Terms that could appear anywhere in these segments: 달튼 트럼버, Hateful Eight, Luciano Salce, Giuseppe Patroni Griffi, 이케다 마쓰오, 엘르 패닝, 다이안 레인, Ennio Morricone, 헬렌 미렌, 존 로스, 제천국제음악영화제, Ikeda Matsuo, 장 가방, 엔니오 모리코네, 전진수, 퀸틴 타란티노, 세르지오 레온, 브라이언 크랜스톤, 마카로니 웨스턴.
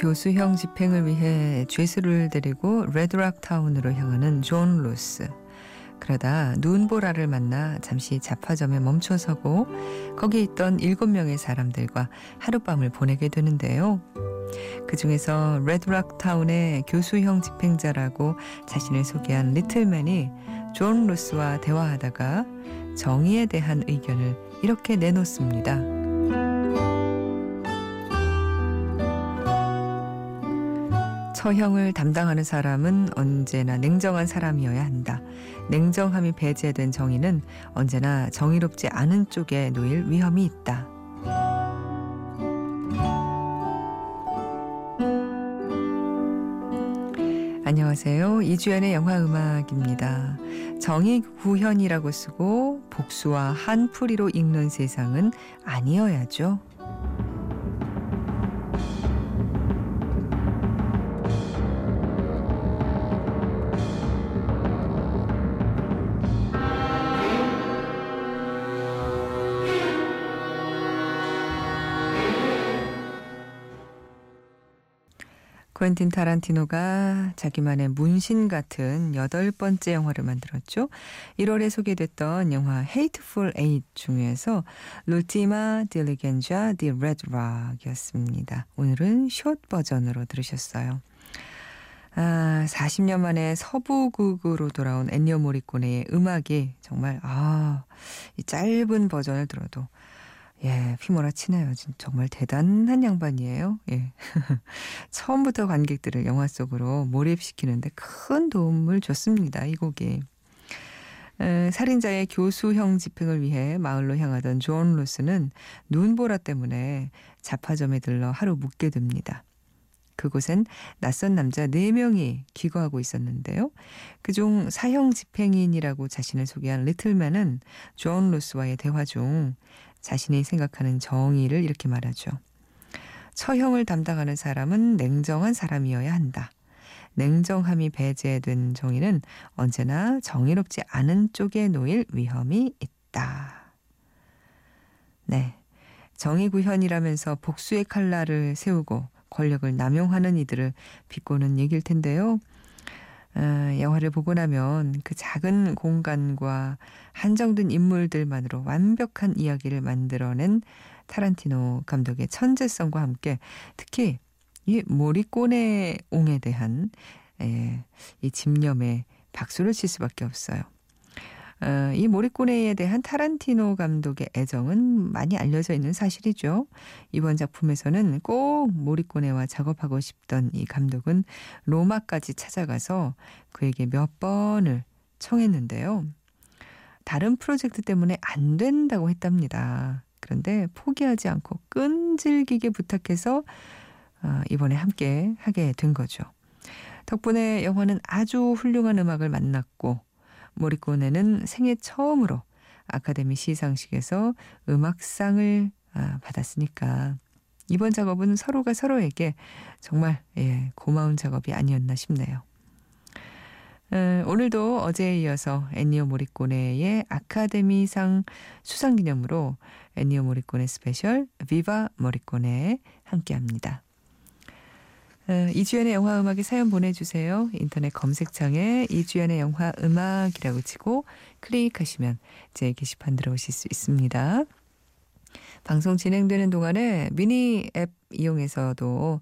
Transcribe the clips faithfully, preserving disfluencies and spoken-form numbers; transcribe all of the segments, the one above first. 교수형 집행을 위해 죄수를 데리고 레드락타운으로 향하는 존 로스. 그러다 눈보라를 만나 잠시 잡화점에 멈춰서고 거기에 있던 일곱 명의 사람들과 하룻밤을 보내게 되는데요. 그 중에서 레드락타운의 교수형 집행자라고 자신을 소개한 리틀맨이 존 로스와 대화하다가 정의에 대한 의견을 이렇게 내놓습니다. 처형을 담당하는 사람은 언제나 냉정한 사람이어야 한다. 냉정함이 배제된 정의는 언제나 정의롭지 않은 쪽에 놓일 위험이 있다. 안녕하세요. 이주연의 영화음악입니다. 정의구현이라고 쓰고 복수와 한풀이로 읽는 세상은 아니어야죠. 퀸틴 타란티노가 자기만의 문신 같은 여덟 번째 영화를 만들었죠. 일월에 소개됐던 영화 Hateful Eight 중에서 L'ultima diligenza di Red Rock이었습니다. 오늘은 숏 버전으로 들으셨어요. 아, 사십 년 만에 서부극으로 돌아온 엔니오 모리코네의 음악이 정말 아, 이 짧은 버전을 들어도 예, 휘몰아치네요. 정말 대단한 양반이에요. 예. 처음부터 관객들을 영화 속으로 몰입시키는데 큰 도움을 줬습니다. 이 곡이. 에, 살인자의 교수형 집행을 위해 마을로 향하던 존 로스는 눈보라 때문에 잡화점에 들러 하루 묵게 됩니다. 그곳엔 낯선 남자 네 명이 기거하고 있었는데요. 그중 사형 집행인이라고 자신을 소개한 리틀맨은 존 로스와의 대화 중 자신이 생각하는 정의를 이렇게 말하죠. 처형을 담당하는 사람은 냉정한 사람이어야 한다. 냉정함이 배제된 정의는 언제나 정의롭지 않은 쪽에 놓일 위험이 있다. 네, 정의구현이라면서 복수의 칼날을 세우고 권력을 남용하는 이들을 비꼬는 얘기일 텐데요. 어, 영화를 보고 나면 그 작은 공간과 한정된 인물들만으로 완벽한 이야기를 만들어낸 타란티노 감독의 천재성과 함께 특히 이 모리꼬네 옹에 대한 에, 이 집념에 박수를 칠 수밖에 없어요. 어, 이 모리꼬네에 대한 타란티노 감독의 애정은 많이 알려져 있는 사실이죠. 이번 작품에서는 꼭 모리꼬네와 작업하고 싶던 이 감독은 로마까지 찾아가서 그에게 몇 번을 청했는데요. 다른 프로젝트 때문에 안 된다고 했답니다. 그런데 포기하지 않고 끈질기게 부탁해서 어, 이번에 함께 하게 된 거죠. 덕분에 영화는 아주 훌륭한 음악을 만났고 모리코네는 생애 처음으로 아카데미 시상식에서 음악상을 받았으니까 이번 작업은 서로가 서로에게 정말 예, 고마운 작업이 아니었나 싶네요. 음, 오늘도 어제에 이어서 엔니오 모리코네의 아카데미상 수상기념으로 엔니오 모리코네 스페셜 비바 모리코네 함께합니다. 이주연의 영화음악에 사연 보내주세요. 인터넷 검색창에 이주연의 영화음악이라고 치고 클릭하시면 제 게시판 들어오실 수 있습니다. 방송 진행되는 동안에 미니 앱 이용해서도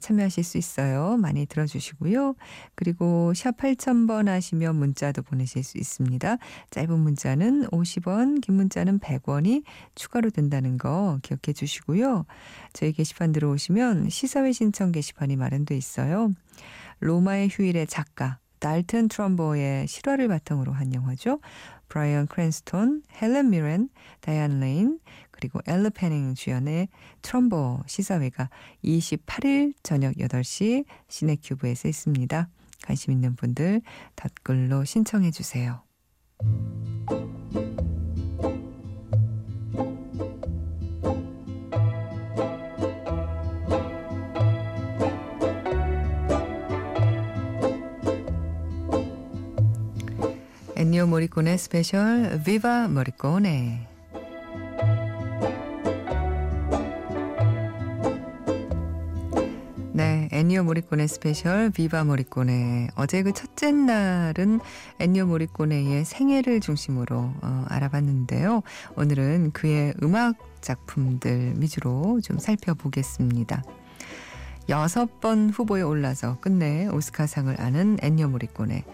참여하실 수 있어요. 많이 들어주시고요. 그리고 샵 팔천 번 하시면 문자도 보내실 수 있습니다. 짧은 문자는 오십 원, 긴 문자는 백 원이 추가로 된다는 거 기억해 주시고요. 저희 게시판 들어오시면 시사회 신청 게시판이 마련돼 있어요. 로마의 휴일의 작가 달튼 트럼버의 실화를 바탕으로 한 영화죠. 브라이언 크랜스톤, 헬렌 미렌, 다이안 레인 그리고 엘르 패닝 주연의 트럼버 시사회가 이십팔 일 저녁 여덟 시 시네큐브에서 있습니다. 관심 있는 분들 댓글로 신청해 주세요. 엔니오 모리코네 스페셜 비바 모리코네. 네, 엔니오 모리코네 스페셜 비바 모리코네. 어제 그 첫째 날은 엔니오 모리코네의 생애를 중심으로 어, 알아봤는데요. 오늘은 그의 음악 작품들 위주로 좀 살펴보겠습니다. 여섯 번 후보에 올라서 끝내 오스카상을 아는 엔니오 모리코네.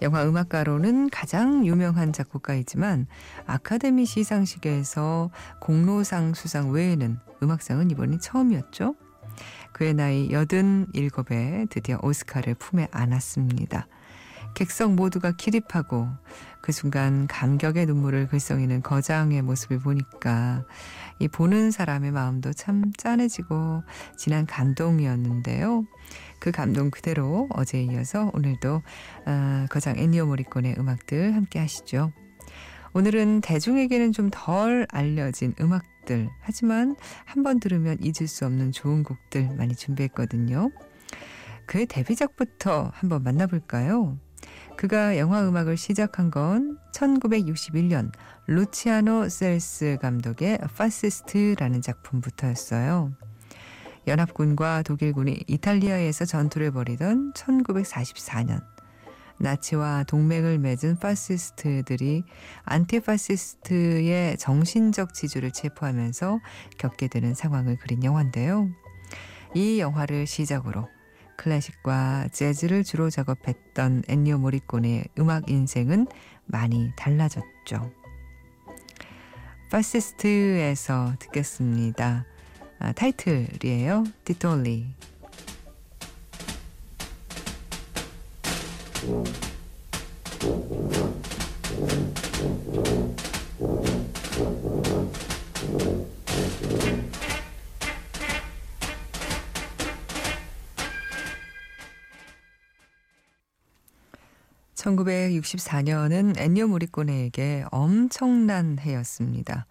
영화 음악가로는 가장 유명한 작곡가이지만 아카데미 시상식에서 공로상 수상 외에는 음악상은 이번이 처음이었죠. 그의 나이 여든일곱에 드디어 오스카를 품에 안았습니다. 객석 모두가 기립하고 그 순간 감격의 눈물을 글썽이는 거장의 모습을 보니까 이 보는 사람의 마음도 참 짠해지고 진한 감동이었는데요. 그 감동 그대로 어제에 이어서 오늘도 어, 거장 엔니오 모리코네 음악들 함께 하시죠. 오늘은 대중에게는 좀 덜 알려진 음악들, 하지만 한번 들으면 잊을 수 없는 좋은 곡들 많이 준비했거든요. 그의 데뷔작부터 한번 만나볼까요? 그가 영화 음악을 시작한 건 천구백육십일년 루치아노 셀스 감독의 파시스트라는 작품부터였어요. 연합군과 독일군이 이탈리아에서 전투를 벌이던 천구백사십사년 나치와 동맹을 맺은 파시스트들이 안티파시스트의 정신적 지주를 체포하면서 겪게 되는 상황을 그린 영화인데요. 이 영화를 시작으로 클래식과 재즈를 주로 작업했던 엔니오 모리코네의 음악 인생은 많이 달라졌죠. 파시스트에서 듣겠습니다. 아, 타이틀이에요. 디톨리. 천구백육십사년은 엔니오 모리코네에게 엄청난 해였습니다.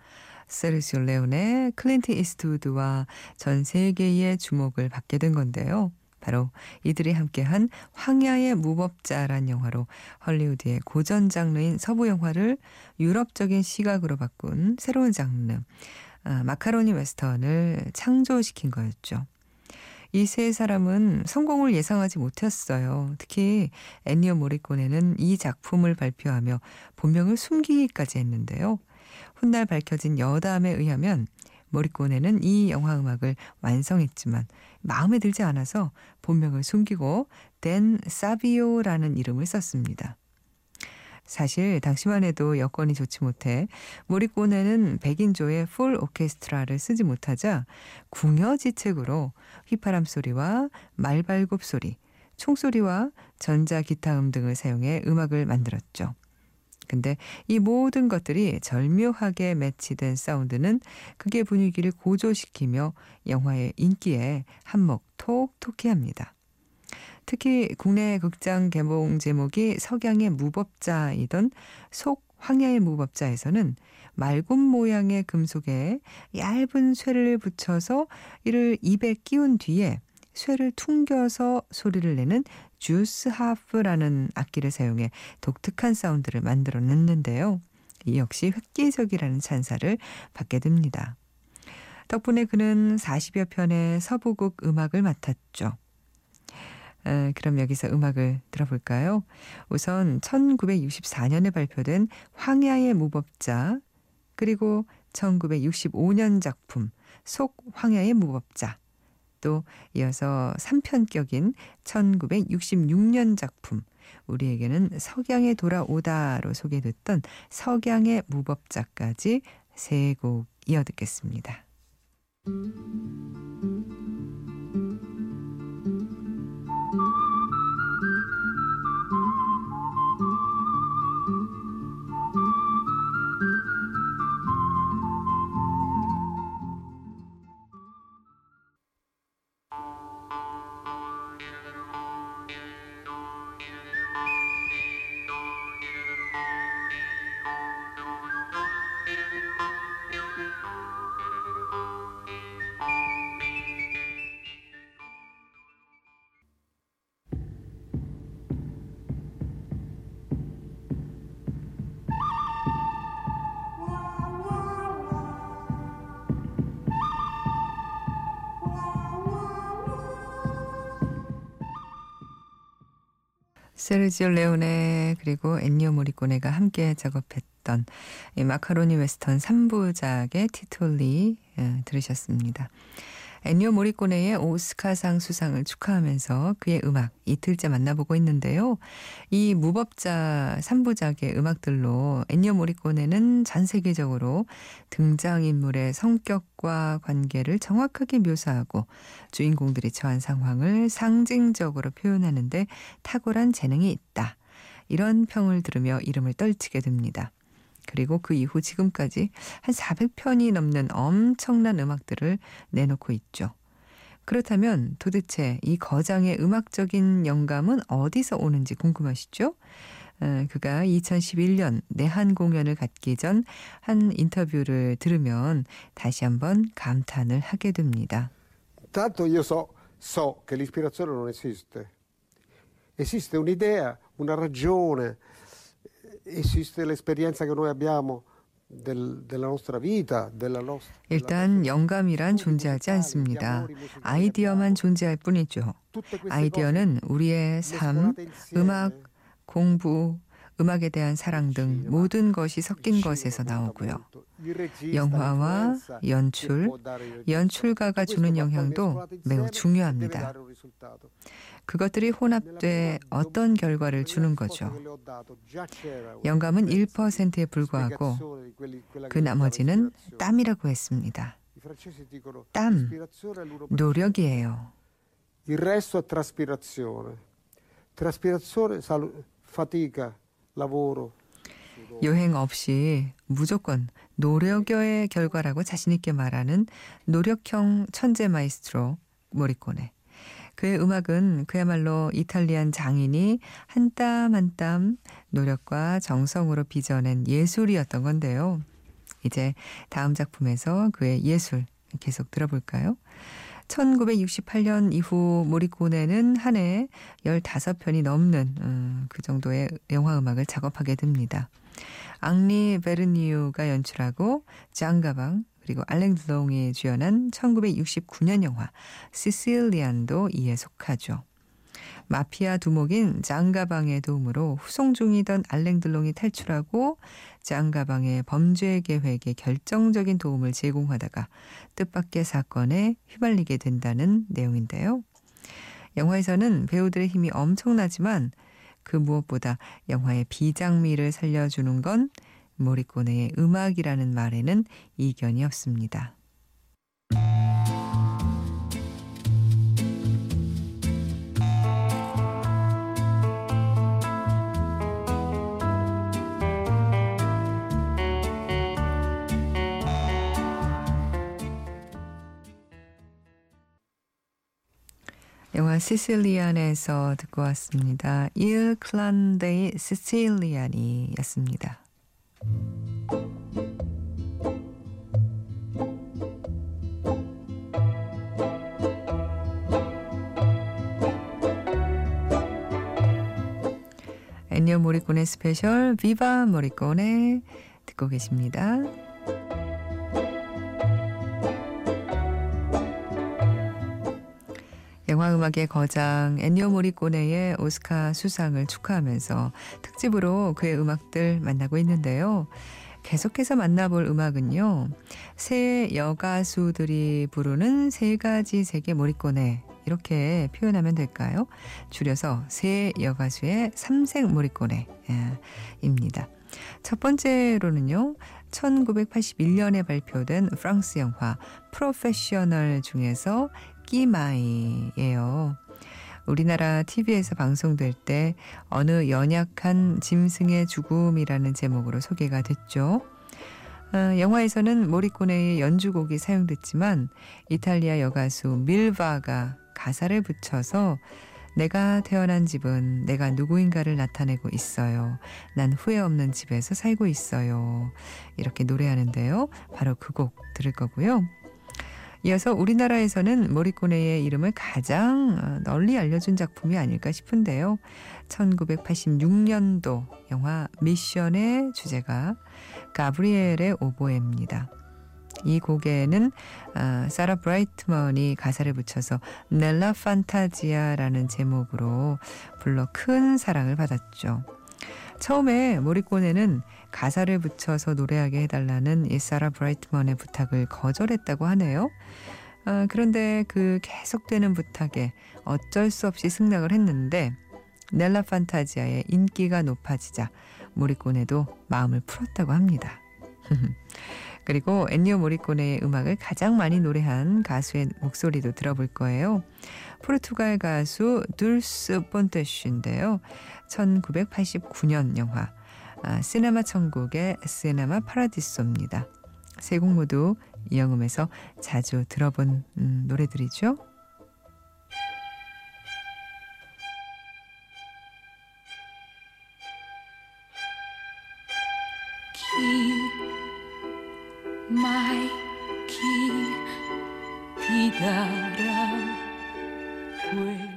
세르지오 레온의 클린트 이스트우드와 전 세계의 주목을 받게 된 건데요. 바로 이들이 함께한 황야의 무법자란 영화로 헐리우드의 고전 장르인 서부 영화를 유럽적인 시각으로 바꾼 새로운 장르, 아, 마카로니 웨스턴을 창조시킨 거였죠. 이 세 사람은 성공을 예상하지 못했어요. 특히 엔니오 모리코네는 이 작품을 발표하며 본명을 숨기기까지 했는데요. 훗날 밝혀진 여담에 의하면 모리코네는 이 영화 음악을 완성했지만 마음에 들지 않아서 본명을 숨기고 댄 사비오라는 이름을 썼습니다. 사실 당시만 해도 여건이 좋지 못해 모리코네는 백인조의 풀 오케스트라를 쓰지 못하자 궁여지책으로 휘파람 소리와 말발굽 소리, 총소리와 전자기타음 등을 사용해 음악을 만들었죠. 근데 이 모든 것들이 절묘하게 매치된 사운드는 그게 분위기를 고조시키며 영화의 인기에 한몫 톡톡히 합니다. 특히 국내 극장 개봉 제목이 석양의 무법자이던 속 황야의 무법자에서는 말굽 모양의 금속에 얇은 쇠를 붙여서 이를 입에 끼운 뒤에 쇠를 퉁겨서 소리를 내는 주스 하프라는 악기를 사용해 독특한 사운드를 만들어냈는데요. 이 역시 획기적이라는 찬사를 받게 됩니다. 덕분에 그는 사십여 편의 서부국 음악을 맡았죠. 아, 그럼 여기서 음악을 들어볼까요? 우선 천구백육십사년에 발표된 황야의 무법자, 그리고 천구백육십오년 작품 속 황야의 무법자, 또 이어서 삼 편격인 천구백육십육년 작품 우리에게는 석양에 돌아오다로 소개됐던 석양의 무법자까지 세 곡 이어 듣겠습니다. 세르지오 레오네 그리고 엔니오 모리코네가 함께 작업했던 이 마카로니 웨스턴 삼 부작의 티톨리 예, 들으셨습니다. 엔니오 모리코네의 오스카상 수상을 축하하면서 그의 음악 이틀째 만나보고 있는데요. 이 무법자 삼 부작의 음악들로 엔니오 모리코네는 전 세계적으로 등장인물의 성격과 관계를 정확하게 묘사하고 주인공들이 처한 상황을 상징적으로 표현하는 데 탁월한 재능이 있다. 이런 평을 들으며 이름을 떨치게 됩니다. 그리고 그 이후 지금까지 한 사백 편이 넘는 엄청난 음악들을 내놓고 있죠. 그렇다면 도대체 이 거장의 음악적인 영감은 어디서 오는지 궁금하시죠? 그가 이천십일 년 내한 공연을 갖기 전 한 인터뷰를 들으면 다시 한번 감탄을 하게 됩니다. Tanto io so, so che l'ispirazione non esiste. Esiste un'idea, una ragione. 일단 영감이란 존재하지 않습니다. 아이디어만 존재할 뿐이죠. 아이디어는 우리의 삶, 음악, 공부, 음악에 대한 사랑 등 모든 것이 섞인 것에서 나오고요. 영화와 연출, 연출가가 주는 영향도 매우 중요합니다. 그것들이 혼합돼 어떤 결과를 주는 거죠. 영감은 일 퍼센트에 불과하고 그 나머지는 땀이라고 했습니다. 땀, 노력이에요. Il resto è traspirazione. Traspirazione, fatica. 여행 없이 무조건 노력의 결과라고 자신있게 말하는 노력형 천재 마이스트로 모리코네. 그의 음악은 그야말로 이탈리안 장인이 한 땀 한 땀 노력과 정성으로 빚어낸 예술이었던 건데요. 이제 다음 작품에서 그의 예술 계속 들어볼까요? 천구백육십팔 년 이후 모리코네는 한 해 열다섯 편이 넘는 음, 그 정도의 영화음악을 작업하게 됩니다. 앙리 베르니우가 연출하고 장 가방 그리고 알랭 드롱이 주연한 천구백육십구 년 영화 시실리안도 이에 속하죠. 마피아 두목인 장가방의 도움으로 후송 중이던 알랭들롱이 탈출하고 장가방의 범죄 계획에 결정적인 도움을 제공하다가 뜻밖의 사건에 휘말리게 된다는 내용인데요. 영화에서는 배우들의 힘이 엄청나지만 그 무엇보다 영화의 비장미를 살려주는 건 모리코네의 음악이라는 말에는 이견이 없습니다. 영화 시실리안에서 듣고 왔습니다. Il Clan dei Siciliani 였습니다. 엔니오 모리코네 스페셜 비바 모리코네 듣고 계십니다. 영화음악의 거장 엔니오 모리코네의 오스카 수상을 축하하면서 특집으로 그의 음악들 만나고 있는데요. 계속해서 만나볼 음악은요. 새 여가수들이 부르는 세 가지 세계 모리코네 이렇게 표현하면 될까요? 줄여서 새 여가수의 삼색 모리코네입니다. 첫 번째로는요. 천구백팔십일 년에 발표된 프랑스 영화 프로페셔널 중에서 끼마이예요. 우리나라 티비에서 방송될 때 어느 연약한 짐승의 죽음이라는 제목으로 소개가 됐죠. 어, 영화에서는 모리코네의 연주곡이 사용됐지만 이탈리아 여가수 밀바가 가사를 붙여서 내가 태어난 집은 내가 누구인가를 나타내고 있어요. 난 후회 없는 집에서 살고 있어요. 이렇게 노래하는데요. 바로 그 곡 들을 거고요. 이어서 우리나라에서는 모리코네의 이름을 가장 널리 알려준 작품이 아닐까 싶은데요. 천구백팔십육 년도 영화 미션의 주제가 가브리엘의 오보에입니다. 이 곡에는 아, 사라 브라이트먼이 가사를 붙여서 넬라 판타지아라는 제목으로 불러 큰 사랑을 받았죠. 처음에 모리코네는 가사를 붙여서 노래하게 해달라는 이 사라 브라이트먼의 부탁을 거절했다고 하네요. 아, 그런데 그 계속되는 부탁에 어쩔 수 없이 승낙을 했는데 넬라 판타지아의 인기가 높아지자 모리코네도 마음을 풀었다고 합니다. 그리고 엔니오 모리코네의 음악을 가장 많이 노래한 가수의 목소리도 들어볼 거예요. 포르투갈 가수 둘스 본테슈인데요. 천구백팔십구 년 영화 아, 시네마 천국의 시네마 파라디소입니다. 세 곡 모두 이영음에서 자주 들어본 음, 노래들이죠. My king, 기다라 quello.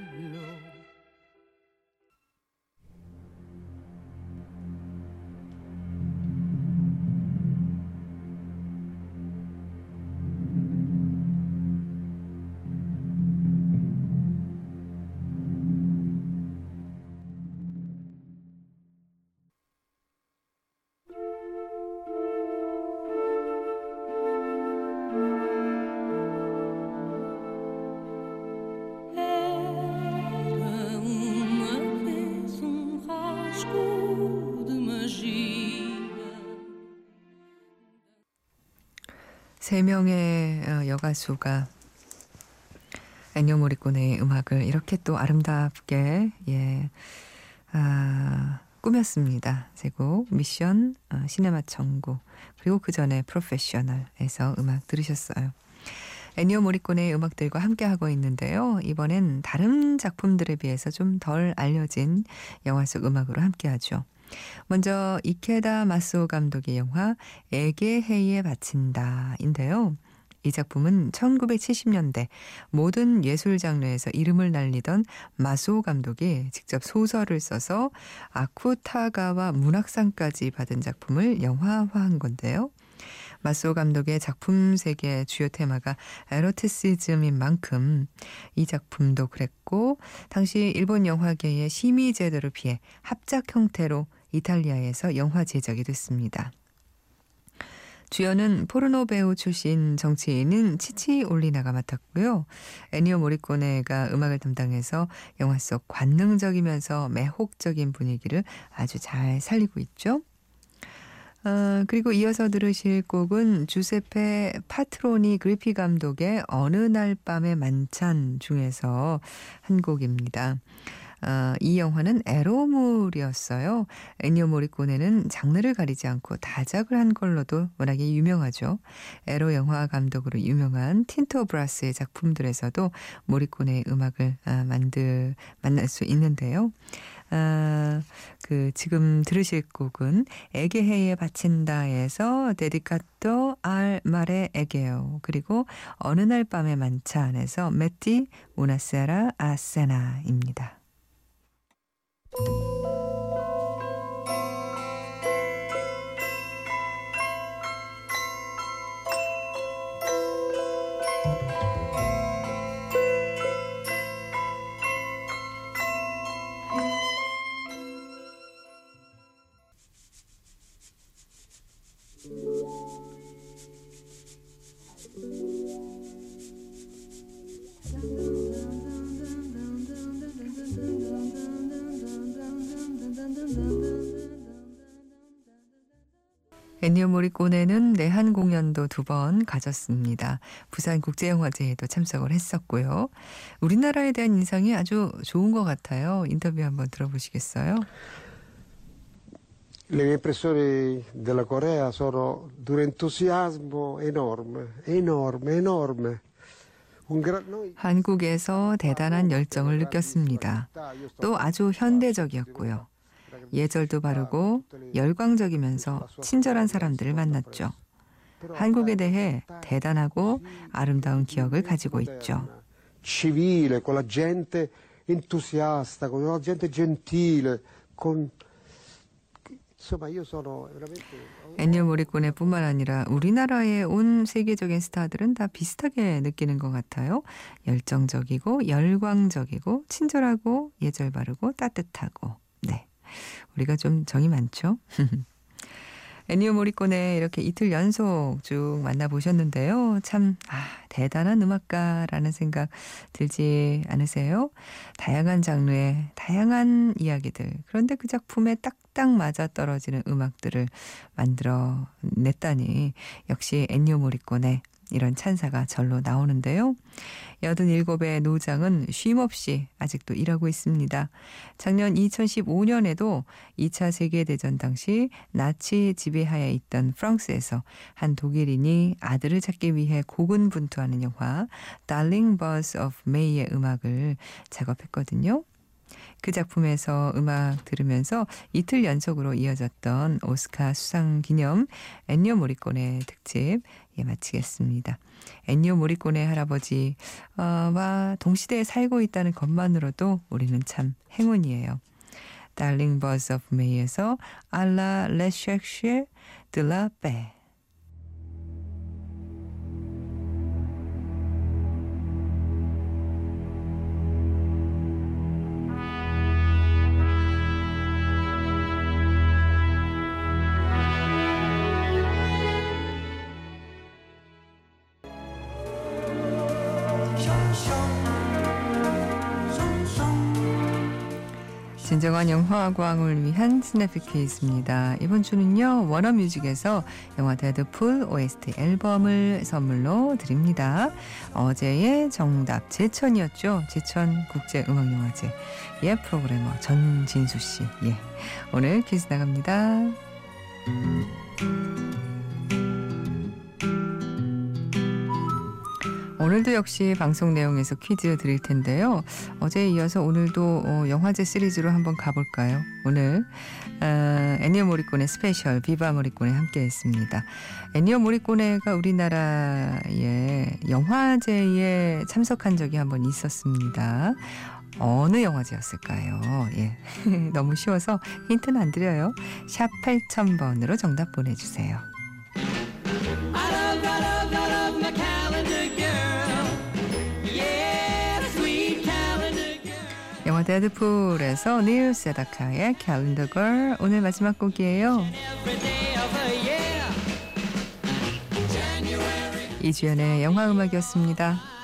세 명의 여가수가 엔니오 모리코네의 음악을 이렇게 또 아름답게 예, 아, 꾸몄습니다. 세 곡 미션, 아, 시네마 천국, 그리고 그 전에 프로페셔널에서 음악 들으셨어요. 엔니오 모리코네의 음악들과 함께하고 있는데요. 이번엔 다른 작품들에 비해서 좀 덜 알려진 영화 속 음악으로 함께하죠. 먼저 이케다 마쓰오 감독의 영화 에게헤이에 바친다인데요. 이 작품은 천구백칠십 년대 모든 예술 장르에서 이름을 날리던 마쓰오 감독이 직접 소설을 써서 아쿠타가와 문학상까지 받은 작품을 영화화한 건데요. 마쓰오 감독의 작품 세계의 주요 테마가 에로티시즘인 만큼 이 작품도 그랬고, 당시 일본 영화계의 심의 제도를 피해 합작 형태로 이탈리아에서 영화 제작이 됐습니다. 주연은 포르노 배우 출신 정치인인 치치 올리나가 맡았고요. 엔니오 모리코네가 음악을 담당해서 영화 속 관능적이면서 매혹적인 분위기를 아주 잘 살리고 있죠. 어, 그리고 이어서 들으실 곡은 주세페 파트로니 그리피 감독의 어느 날 밤의 만찬 중에서 한 곡입니다. 어, 이 영화는 에로물이었어요. 엔니오 모리코네는 장르를 가리지 않고 다작을 한 걸로도 워낙에 유명하죠. 에로 영화 감독으로 유명한 틴토 브라스의 작품들에서도 모리코네의 음악을 아, 만들, 만날 수 있는데요. 아, 그 지금 들으실 곡은 에게헤이에 바친다에서 데디카토 알 마레 에게오, 그리고 어느 날 밤의 만찬에서 메티 우나세라 아세나입니다. 엔니오 모리코네는 내한 공연도 두 번 가졌습니다. 부산국제영화제에도 참석을 했었고요. 우리나라에 대한 인상이 아주 좋은 것 같아요. 인터뷰 한번 들어보시겠어요? Le mie impressioni della Corea sono di un entusiasmo enorme, enorme, enorme. 한국에서 대단한 열정을 느꼈습니다. 또 아주 현대적이었고요. 예절도 바르고 열광적이면서 친절한 사람들을 만났죠. 한국에 대해 대단하고 아름다운 기억을 가지고 있죠. Civile, con la gente entusiasta, con la gente gentile, con 엔니오 모리코네뿐만 아니라 우리나라에 온 세계적인 스타들은 다 비슷하게 느끼는 것 같아요. 열정적이고 열광적이고 친절하고 예절 바르고 따뜻하고. 네, 우리가 좀 정이 많죠. 엔니오 모리코네 이렇게 이틀 연속 쭉 만나보셨는데요. 참 아, 대단한 음악가라는 생각 들지 않으세요? 다양한 장르의 다양한 이야기들. 그런데 그 작품에 딱딱 맞아떨어지는 음악들을 만들어냈다니 역시 엔니오 모리코네. 이런 찬사가 절로 나오는데요. 여든일곱의 노장은 쉼없이 아직도 일하고 있습니다. 작년 이천십오 년에도 이 차 세계대전 당시 나치 지배하에 있던 프랑스에서 한 독일인이 아들을 찾기 위해 고군분투하는 영화 Darling Birds of May의 음악을 작업했거든요. 그 작품에서 음악 들으면서 이틀 연속으로 이어졌던 오스카 수상 기념 엔니오 모리코네 특집 예, 마치겠습니다. 엔니오 모리코네 할아버지와 동시대에 살고 있다는 것만으로도 우리는 참 행운이에요. Darling Birds of May에서 À la recherche de la paix. 진정한 영화광을 위한 스냅백 퀴즈입니다. 이번 주는요. 워너뮤직에서 영화 데드풀 오에스티 앨범을 선물로 드립니다. 어제의 정답 제천이었죠. 제천국제음악영화제 예 프로그래머 전진수 씨. 예 오늘 퀴즈 나갑니다. 오늘도 역시 방송 내용에서 퀴즈 드릴 텐데요. 어제에 이어서 오늘도 영화제 시리즈로 한번 가볼까요? 오늘 어, 엔니오 모리코네 스페셜 비바 모리코네 함께했습니다. 엔니오 모리코네가 우리나라의 영화제에 참석한 적이 한번 있었습니다. 어느 영화제였을까요? 예. 너무 쉬워서 힌트는 안 드려요. 샵 팔천 번으로 정답 보내주세요. 영화 데드풀에서 닐 세다카의 캘린더 걸 오늘 마지막 곡이에요. 이주연의 영화음악이었습니다.